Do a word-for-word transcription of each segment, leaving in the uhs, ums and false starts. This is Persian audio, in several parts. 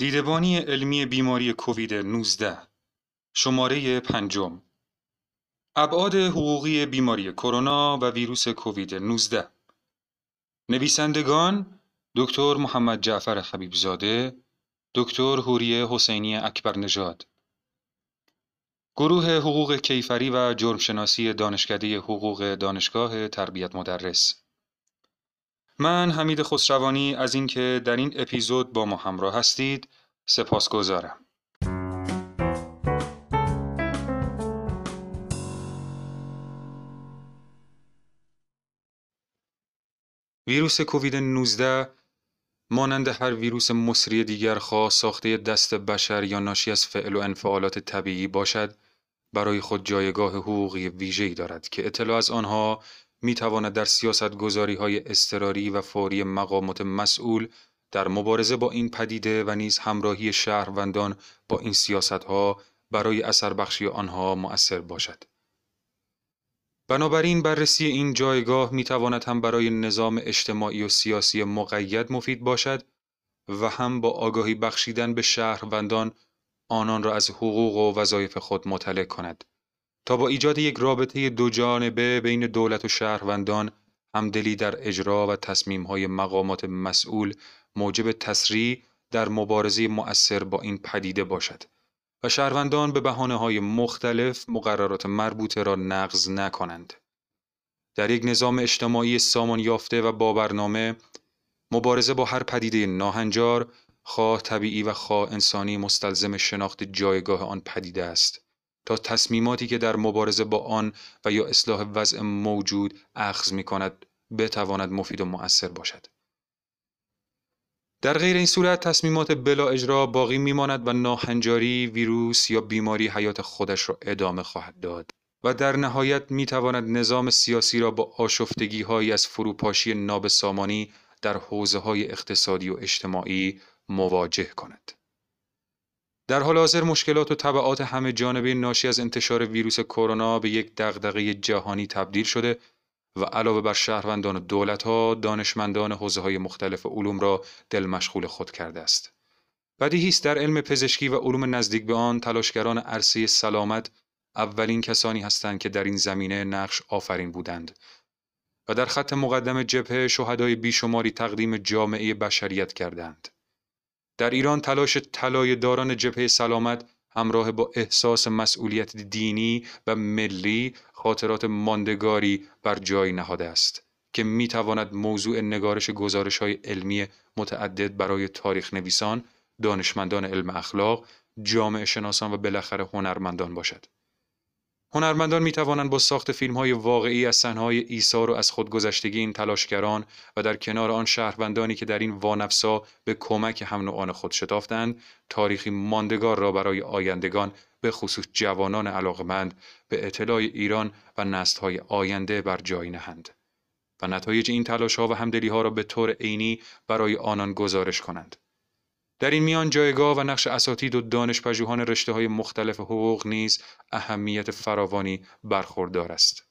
دیدبانی علمی بیماری کووید نوزده شماره پنجم ابعاد حقوقی بیماری کرونا و ویروس کووید نوزده نویسندگان دکتر محمد جعفر خبیبزاده، دکتر حوری حسینی اکبر نجاد، گروه حقوق کیفری و جرمشناسی دانشکده حقوق دانشگاه تربیت مدرس. من حمید خسروانی از اینکه در این اپیزود با ما همراه هستید سپاسگزارم. ویروس کووید نوزده مانند هر ویروس مصری دیگر خواه ساخته دست بشر یا ناشی از فعل و انفعالات طبیعی باشد، برای خود جایگاه حقوقی ویژه‌ای دارد که اطلاع از آنها می تواند در سیاست‌گذاری‌های اضطراری و فوری مقامات مسئول در مبارزه با این پدیده و نیز همراهی شهروندان با این سیاست‌ها برای اثر بخشی آنها مؤثر باشد. بنابراین بررسی این جایگاه می تواند هم برای نظام اجتماعی و سیاسی مقید مفید باشد و هم با آگاهی بخشیدن به شهروندان آنان را از حقوق و وظایف خود مطلع کند تا با ایجاد یک رابطه دو جانبه بین دولت و شهروندان همدلی در اجرا و تصمیم‌های مقامات مسئول موجب تسریع در مبارزه مؤثر با این پدیده باشد و شهروندان به بهانه‌های مختلف مقررات مربوطه را نقض نکنند. در یک نظام اجتماعی سامان یافته و با برنامه، مبارزه با هر پدیده ناهنجار، خواه طبیعی و خواه انسانی، مستلزم شناخت جایگاه آن پدیده است تا تصمیماتی که در مبارزه با آن و یا اصلاح وضع موجود اخذ می‌کند بتواند مفید و مؤثر باشد. در غیر این صورت تصمیمات بلا اجرا باقی می‌ماند و ناهنجاری ویروس یا بیماری حیات خودش را ادامه خواهد داد و در نهایت می‌تواند نظام سیاسی را با آشفتگی‌هایی از فروپاشی نابسامانی در حوزه‌های اقتصادی و اجتماعی مواجه کند. در حال حاضر مشکلات و تبعات همه جانبه ناشی از انتشار ویروس کرونا به یک دغدغه جهانی تبدیل شده و علاوه بر شهروندان و دولت‌ها، دانشمندان حوزه‌های مختلف علوم را دل مشغول خود کرده است. بدیهی است در علم پزشکی و علوم نزدیک به آن تلاشگران عرصه سلامت اولین کسانی هستند که در این زمینه نقش آفرین بودند و در خط مقدم جبهه شهدای بیشماری تقدیم جامعه بشریت کردند. در ایران تلاش طلایه‌داران جبهه سلامت همراه با احساس مسئولیت دینی و ملی خاطرات ماندگاری بر جای نهاده است که می‌تواند موضوع نگارش گزارش‌های علمی متعدد برای تاریخ نویسان، دانشمندان علم اخلاق، جامعه شناسان و بالاخره هنرمندان باشد. هنرمندان می‌توانند با ساخت فیلم‌های واقعی از صحنه‌های ایثار و از خودگذشتگی این تلاشگران و در کنار آن شهروندانی که در این وانفسا به کمک هم نوعان خود شتافتند، تاریخی ماندگار را برای آیندگان، به خصوص جوانان علاقمند به اطلاع ایران و نسل‌های آینده بر جای نهند و نتایج این تلاش‌ها و همدلی‌ها را به طور عینی برای آنان گزارش کنند. در این میان جایگاه و نقش اساتید و دانش‌پژوهان رشته‌های مختلف حقوق نیز اهمیت فراوانی برخوردار است.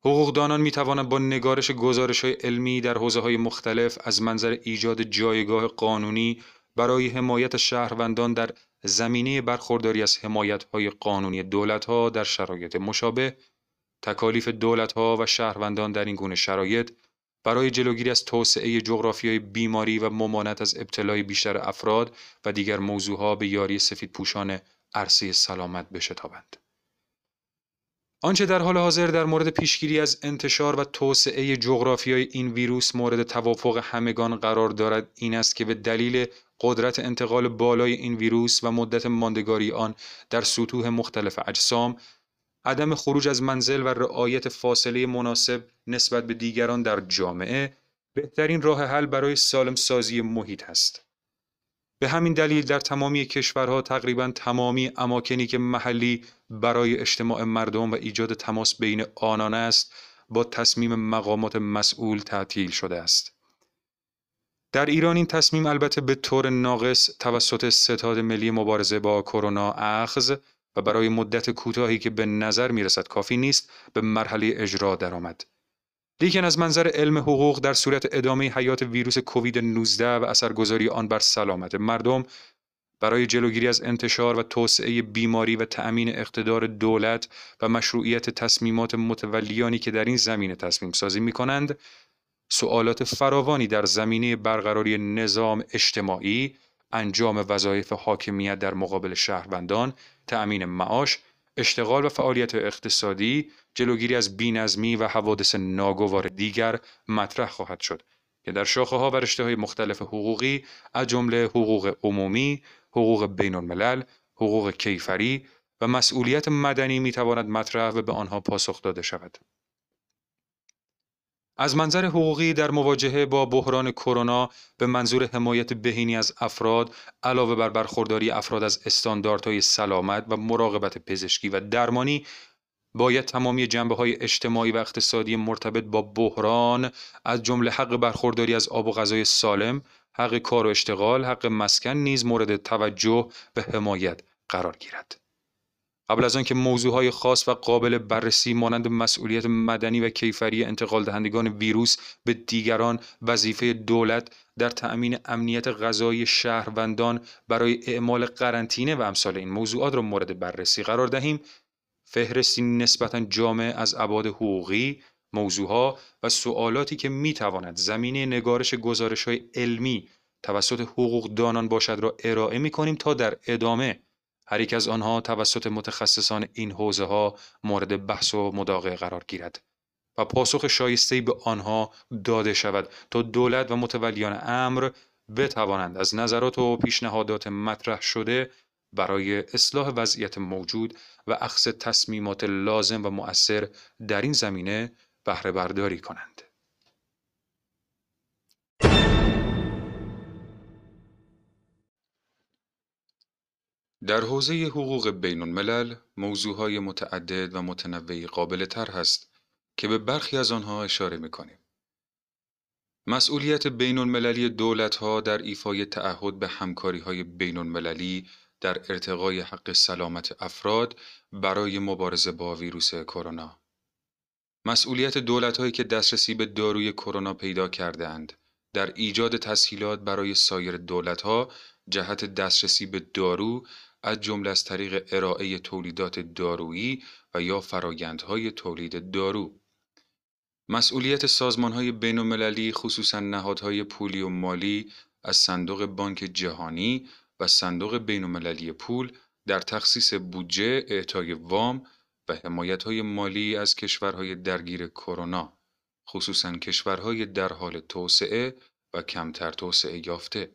حقوقدانان می‌توانند با نگارش گزارش‌های علمی در حوزه‌های مختلف از منظر ایجاد جایگاه قانونی برای حمایت شهروندان در زمینه برخورداری از حمایت‌های قانونی دولت‌ها در شرایط مشابه، تکالیف دولت‌ها و شهروندان در این گونه شرایط برای جلوگیری از توسعه جغرافیای بیماری و ممانعت از ابتلای بیشتر افراد و دیگر موضوعها به یاری سفیدپوشان عرصه سلامت بشتابند. آنچه در حال حاضر در مورد پیشگیری از انتشار و توسعه جغرافیای این ویروس مورد توافق همگان قرار دارد این است که به دلیل قدرت انتقال بالای این ویروس و مدت ماندگاری آن در سطوح مختلف اجسام، عدم خروج از منزل و رعایت فاصله مناسب نسبت به دیگران در جامعه بهترین راه حل برای سالم سازی محیط است. به همین دلیل در تمامی کشورها تقریباً تمامی اماکنی که محلی برای اجتماع مردم و ایجاد تماس بین آنان است، با تصمیم مقامات مسئول تعطیل شده است. در ایران این تصمیم البته به طور ناقص توسط ستاد ملی مبارزه با کرونا اخذ و برای مدت کوتاهی که به نظر می رسد کافی نیست به مرحله اجرا درآمد. لیکن از منظر علم حقوق در صورت ادامه حیات ویروس کووید نوزده و اثرگذاری آن بر سلامت مردم، برای جلوگیری از انتشار و توسعه بیماری و تأمین اقتدار دولت و مشروعیت تصمیمات متولیانی که در این زمینه تصمیم سازی می کنند، سوالات فراوانی در زمینه برقراری نظام اجتماعی، انجام وظایف حاکمیت در مقابل شهروندان، تأمین معاش، اشتغال و فعالیت اقتصادی، جلوگیری از بی‌نظمی و حوادث ناگوار دیگر مطرح خواهد شد که در شاخه‌ها و رشته‌های مختلف حقوقی از جمله حقوق عمومی، حقوق بین‌الملل، حقوق کیفری و مسئولیت مدنی می‌تواند مطرح و به آنها پاسخ داده شود. از منظر حقوقی در مواجهه با بحران کرونا به منظور حمایت بهینه از افراد علاوه بر برخورداری افراد از استانداردهای سلامت و مراقبت پزشکی و درمانی، باید تمامی جنبه‌های اجتماعی و اقتصادی مرتبط با بحران از جمله حق برخورداری از آب و غذای سالم، حق کار و اشتغال، حق مسکن نیز مورد توجه و حمایت قرار گیرد. قبل از آنکه موضوعهای خاص و قابل بررسی مانند مسئولیت مدنی و کیفری انتقال دهندگان ویروس به دیگران، وظیفه دولت در تأمین امنیت غذایی شهروندان برای اعمال قرنطینه و امثال این موضوعات را مورد بررسی قرار دهیم، فهرستی نسبتاً جامع از ابعاد حقوقی، موضوعها و سوالاتی که میتواند زمینه نگارش گزارش‌های علمی توسط حقوقدانان باشد را ارائه می‌کنیم تا در ادامه هر یک از آنها توسط متخصصان این حوزه‌ها مورد بحث و مداقه قرار گیرد و پاسخ شایسته‌ای به آنها داده شود تا دولت و متولیان امر بتوانند از نظرات و پیشنهادات مطرح شده برای اصلاح وضعیت موجود و اخذ تصمیمات لازم و مؤثر در این زمینه بهره برداری کنند. در حوزه حقوق بین الملل موضوعهای متعدد و متنوعی قابل طرح هست که به برخی از آنها اشاره می‌کنیم. مسئولیت بین المللی دولت‌ها در ایفای تعهد به همکاری‌های بین المللی در ارتقای حق سلامت افراد برای مبارزه با ویروس کرونا. مسئولیت دولت‌هایی که دسترسی به داروی کرونا پیدا کرده‌اند در ایجاد تسهیلات برای سایر دولت‌ها جهت دسترسی به دارو از جمله از طریق ارائه تولیدات دارویی و یا فرایندهای تولید دارو. مسئولیت سازمانهای بین‌المللی خصوصاً نهادهای پولی و مالی از صندوق بانک جهانی و صندوق بین‌المللی پول در تخصیص بودجه، اعطای وام و حمایت‌های مالی از کشورهای درگیر کرونا، خصوصاً کشورهای در حال توسعه و کمتر توسعه یافته.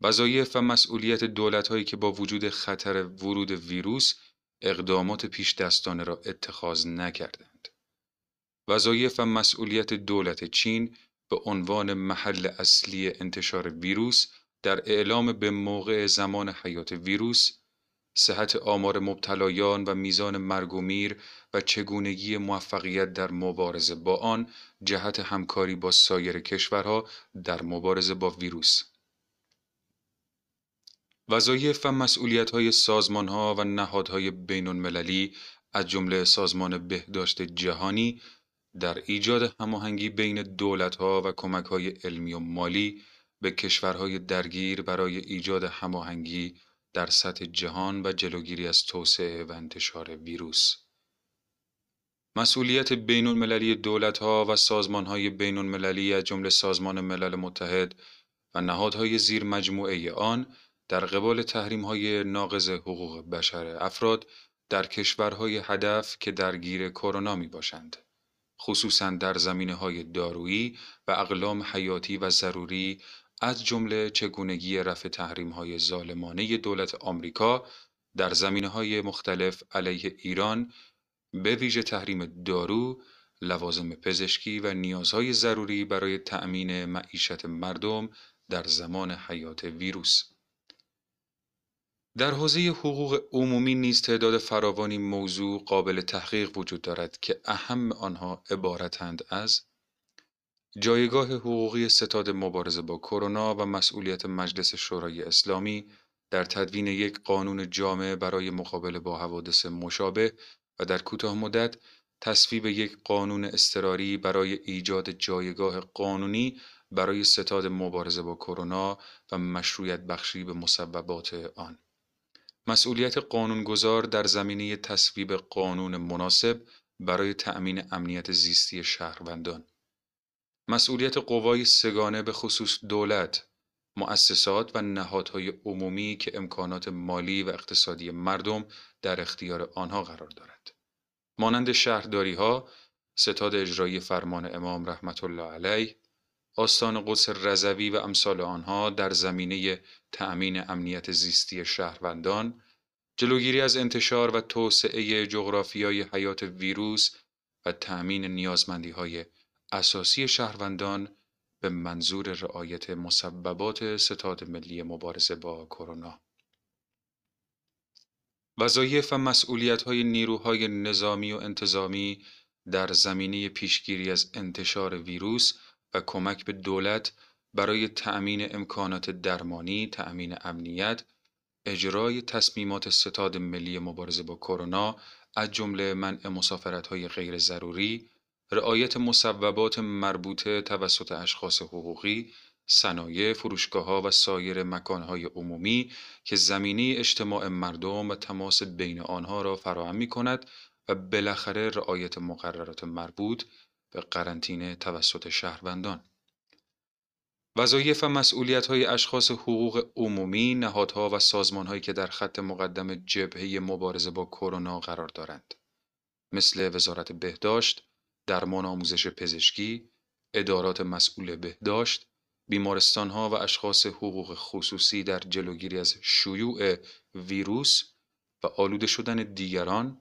وظایف و مسئولیت دولت‌هایی که با وجود خطر ورود ویروس اقدامات پیش دستانه را اتخاذ نکردند. وظایف و مسئولیت دولت چین به عنوان محل اصلی انتشار ویروس در اعلام به موقع زمان حیات ویروس، صحت آمار مبتلایان و میزان مرگ و میر و چگونگی موفقیت در مبارزه با آن جهت همکاری با سایر کشورها در مبارزه با ویروس. وظایف و مسئولیت‌های سازمان‌ها و نهادهای بین‌المللی از جمله سازمان بهداشت جهانی در ایجاد هماهنگی بین دولت‌ها و کمک‌های علمی و مالی به کشورهای درگیر برای ایجاد هماهنگی در سطح جهان و جلوگیری از توسعه و انتشار ویروس. مسئولیت بین‌المللی دولت‌ها و سازمان‌های بین‌المللی از جمله سازمان ملل متحد و نهادهای زیر مجموعه آن در قبال تحریم‌های ناقض حقوق بشر افراد در کشورهای هدف که درگیر کرونا می‌باشند، خصوصاً در زمینه‌های دارویی و اقلام حیاتی و ضروری از جمله چگونگی رفع تحریم‌های ظالمانه دولت آمریکا در زمینه‌های مختلف علیه ایران به ویژه تحریم دارو، لوازم پزشکی و نیازهای ضروری برای تأمین معیشت مردم در زمان حیات ویروس. در حوزه حقوق عمومی نیز تعداد فراوانی موضوع قابل تحقیق وجود دارد که اهم آنها عبارتند از جایگاه حقوقی ستاد مبارزه با کرونا و مسئولیت مجلس شورای اسلامی در تدوین یک قانون جامع برای مقابله با حوادث مشابه و در کوتاه مدت تصویب یک قانون اضطراری برای ایجاد جایگاه قانونی برای ستاد مبارزه با کرونا و مشروعیت بخشی به مسببات آن. مسئولیت قانونگذار در زمینه تصویب قانون مناسب برای تأمین امنیت زیستی شهروندان. مسئولیت قوای سگانه به خصوص دولت، مؤسسات و نهادهای عمومی که امکانات مالی و اقتصادی مردم در اختیار آنها قرار دارد. مانند شهرداری‌ها، ستاد اجرایی فرمان امام رحمت الله علیه، آستان قدس رضوی و امثال آنها در زمینه تأمین امنیت زیستی شهروندان، جلوگیری از انتشار و توسعه جغرافیای حیات ویروس و تأمین نیازمندی‌های اساسی شهروندان به منظور رعایت مسببات ستاد ملی مبارزه با کرونا. وظایف و مسئولیت‌های نیروهای نظامی و انتظامی در زمینه پیشگیری از انتشار ویروس و کمک به دولت برای تأمین امکانات درمانی، تأمین امنیت، اجرای تصمیمات ستاد ملی مبارزه با کرونا از جمله منع مسافرت‌های غیر ضروری، رعایت مصوبات مربوطه توسط اشخاص حقوقی، صنایع، فروشگاه‌ها و سایر مکان‌های عمومی که زمینه اجتماع مردم و تماس بین آنها را فراهم می‌کند و بالاخره رعایت مقررات مربوط به قرنطینه توسط شهروندان. وظایف و مسئولیت‌های اشخاص حقوق عمومی، نهادها و سازمان‌هایی که در خط مقدم جبهه مبارزه با کرونا قرار دارند، مثل وزارت بهداشت، درمان آموزش پزشکی، ادارات مسئول بهداشت، بیمارستان‌ها و اشخاص حقوق خصوصی در جلوگیری از شیوع ویروس و آلوده شدن دیگران،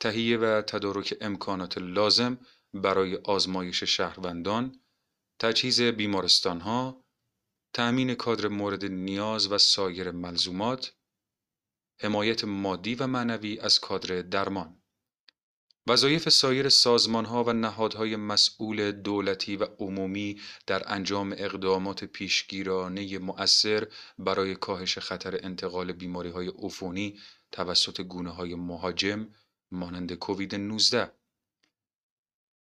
تهیه و تدارک امکانات لازم برای آزمایش شهروندان، تجهیز بیمارستان‌ها، تأمین کادر مورد نیاز و سایر ملزومات، حمایت مادی و معنوی از کادر درمان. وظایف سایر سازمان‌ها و نهادهای مسئول دولتی و عمومی در انجام اقدامات پیشگیرانه مؤثر برای کاهش خطر انتقال بیماری‌های عفونی توسط گونه‌های مهاجم مانند کووید نوزده.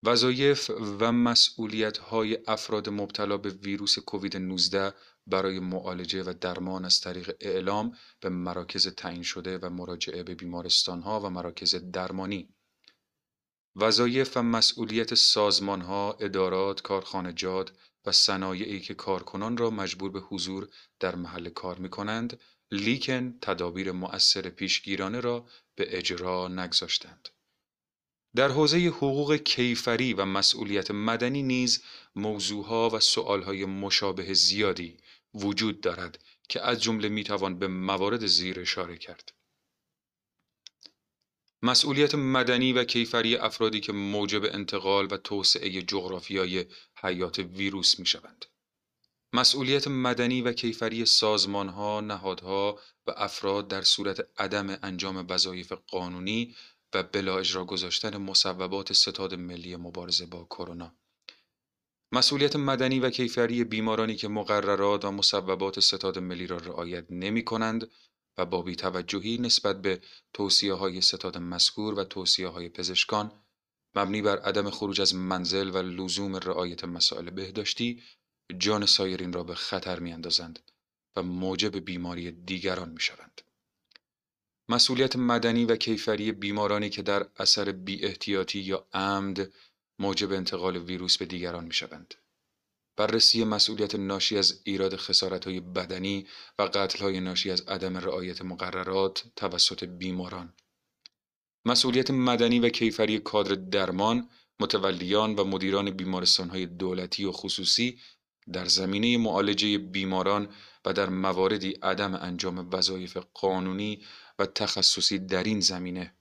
وظایف و مسئولیت‌های افراد مبتلا به ویروس کووید نوزده برای معالجه و درمان از طریق اعلام به مراکز تعیین شده و مراجعه به بیمارستان‌ها و مراکز درمانی. وظایف و مسئولیت سازمان‌ها، ادارات، کارخانجات و صنایعی که کارکنان را مجبور به حضور در محل کار می‌کنند، لیکن تدابیر مؤثر پیشگیرانه را به اجرا نگذاشتند. در حوزه حقوق کیفری و مسئولیت مدنی نیز موضوعها و سؤالهای مشابه زیادی وجود دارد که از جمله می‌توان به موارد زیر اشاره کرد. مسئولیت مدنی و کیفری افرادی که موجب انتقال و توسعه جغرافیای حیات ویروس می‌شوند. مسئولیت مدنی و کیفری سازمان‌ها، نهادها و افراد در صورت عدم انجام وظایف قانونی و بلا اجرا گذاشتن مصوبات ستاد ملی مبارزه با کرونا. مسئولیت مدنی و کیفری بیمارانی که مقررات و مصوبات ستاد ملی را رعایت نمی‌کنند و با بی‌توجهی نسبت به توصیه‌های ستاد مذکور و توصیه‌های پزشکان مبنی بر عدم خروج از منزل و لزوم رعایت مسائل بهداشتی جان سایرین را به خطر می‌اندازند و موجب بیماری دیگران می‌شوند. مسئولیت مدنی و کیفری بیمارانی که در اثر بی‌احتیاطی یا عمد موجب انتقال ویروس به دیگران می‌شوند. بررسی مسئولیت ناشی از ایجاد خسارت‌های بدنی و قتل‌های ناشی از عدم رعایت مقررات توسط بیماران. مسئولیت مدنی و کیفری کادر درمان، متولیان و مدیران بیمارستان‌های دولتی و خصوصی در زمینه معالجه بیماران و در مواردی عدم انجام وظایف قانونی و تخصصی در این زمینه.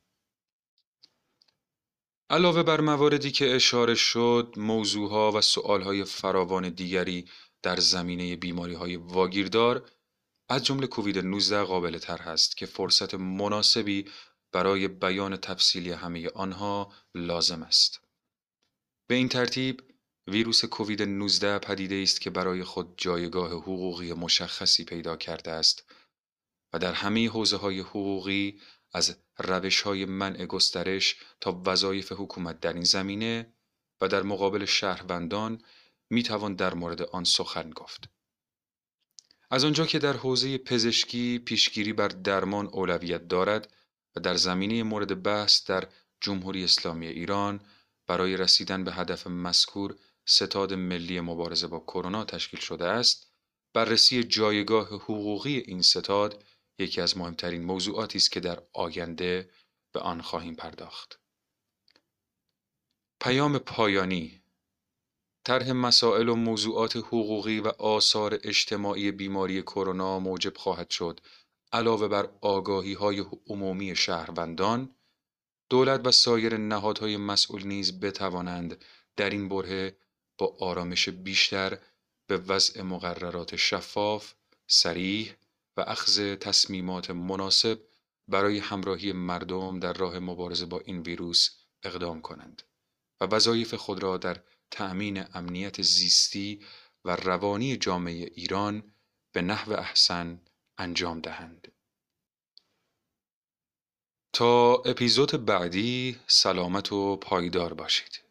علاوه بر مواردی که اشاره شد، موضوعها و سؤالهای فراوان دیگری در زمینه بیماریهای واگیردار از جمله کووید نوزده قابل طرح است که فرصت مناسبی برای بیان تفصیلی همه آنها لازم است. به این ترتیب ویروس کووید نوزده پدیده است که برای خود جایگاه حقوقی مشخصی پیدا کرده است و در همه حوزه‌های حقوقی از روش‌های منع گسترش تا وظایف حکومت در این زمینه و در مقابل شهروندان میتوان در مورد آن سخن گفت. از آنجا که در حوزه پزشکی پیشگیری بر درمان اولویت دارد و در زمینه مورد بحث در جمهوری اسلامی ایران برای رسیدن به هدف مذکور ستاد ملی مبارزه با کرونا تشکیل شده است، بررسی جایگاه حقوقی این ستاد یکی از مهمترین موضوعاتی است که در آینده به آن خواهیم پرداخت. پیام پایانی: طرح مسائل و موضوعات حقوقی و آثار اجتماعی بیماری کرونا موجب خواهد شد علاوه بر آگاهی‌های عمومی شهروندان، دولت و سایر نهادهای مسئول نیز بتوانند در این بره با آرامش بیشتر به وضع مقررات شفاف، صریح و اخذ تصمیمات مناسب برای همراهی مردم در راه مبارزه با این ویروس اقدام کنند و وظایف خود را در تأمین امنیت زیستی و روانی جامعه ایران به نحو احسن انجام دهند. تا اپیزود بعدی سلامت و پایدار باشید.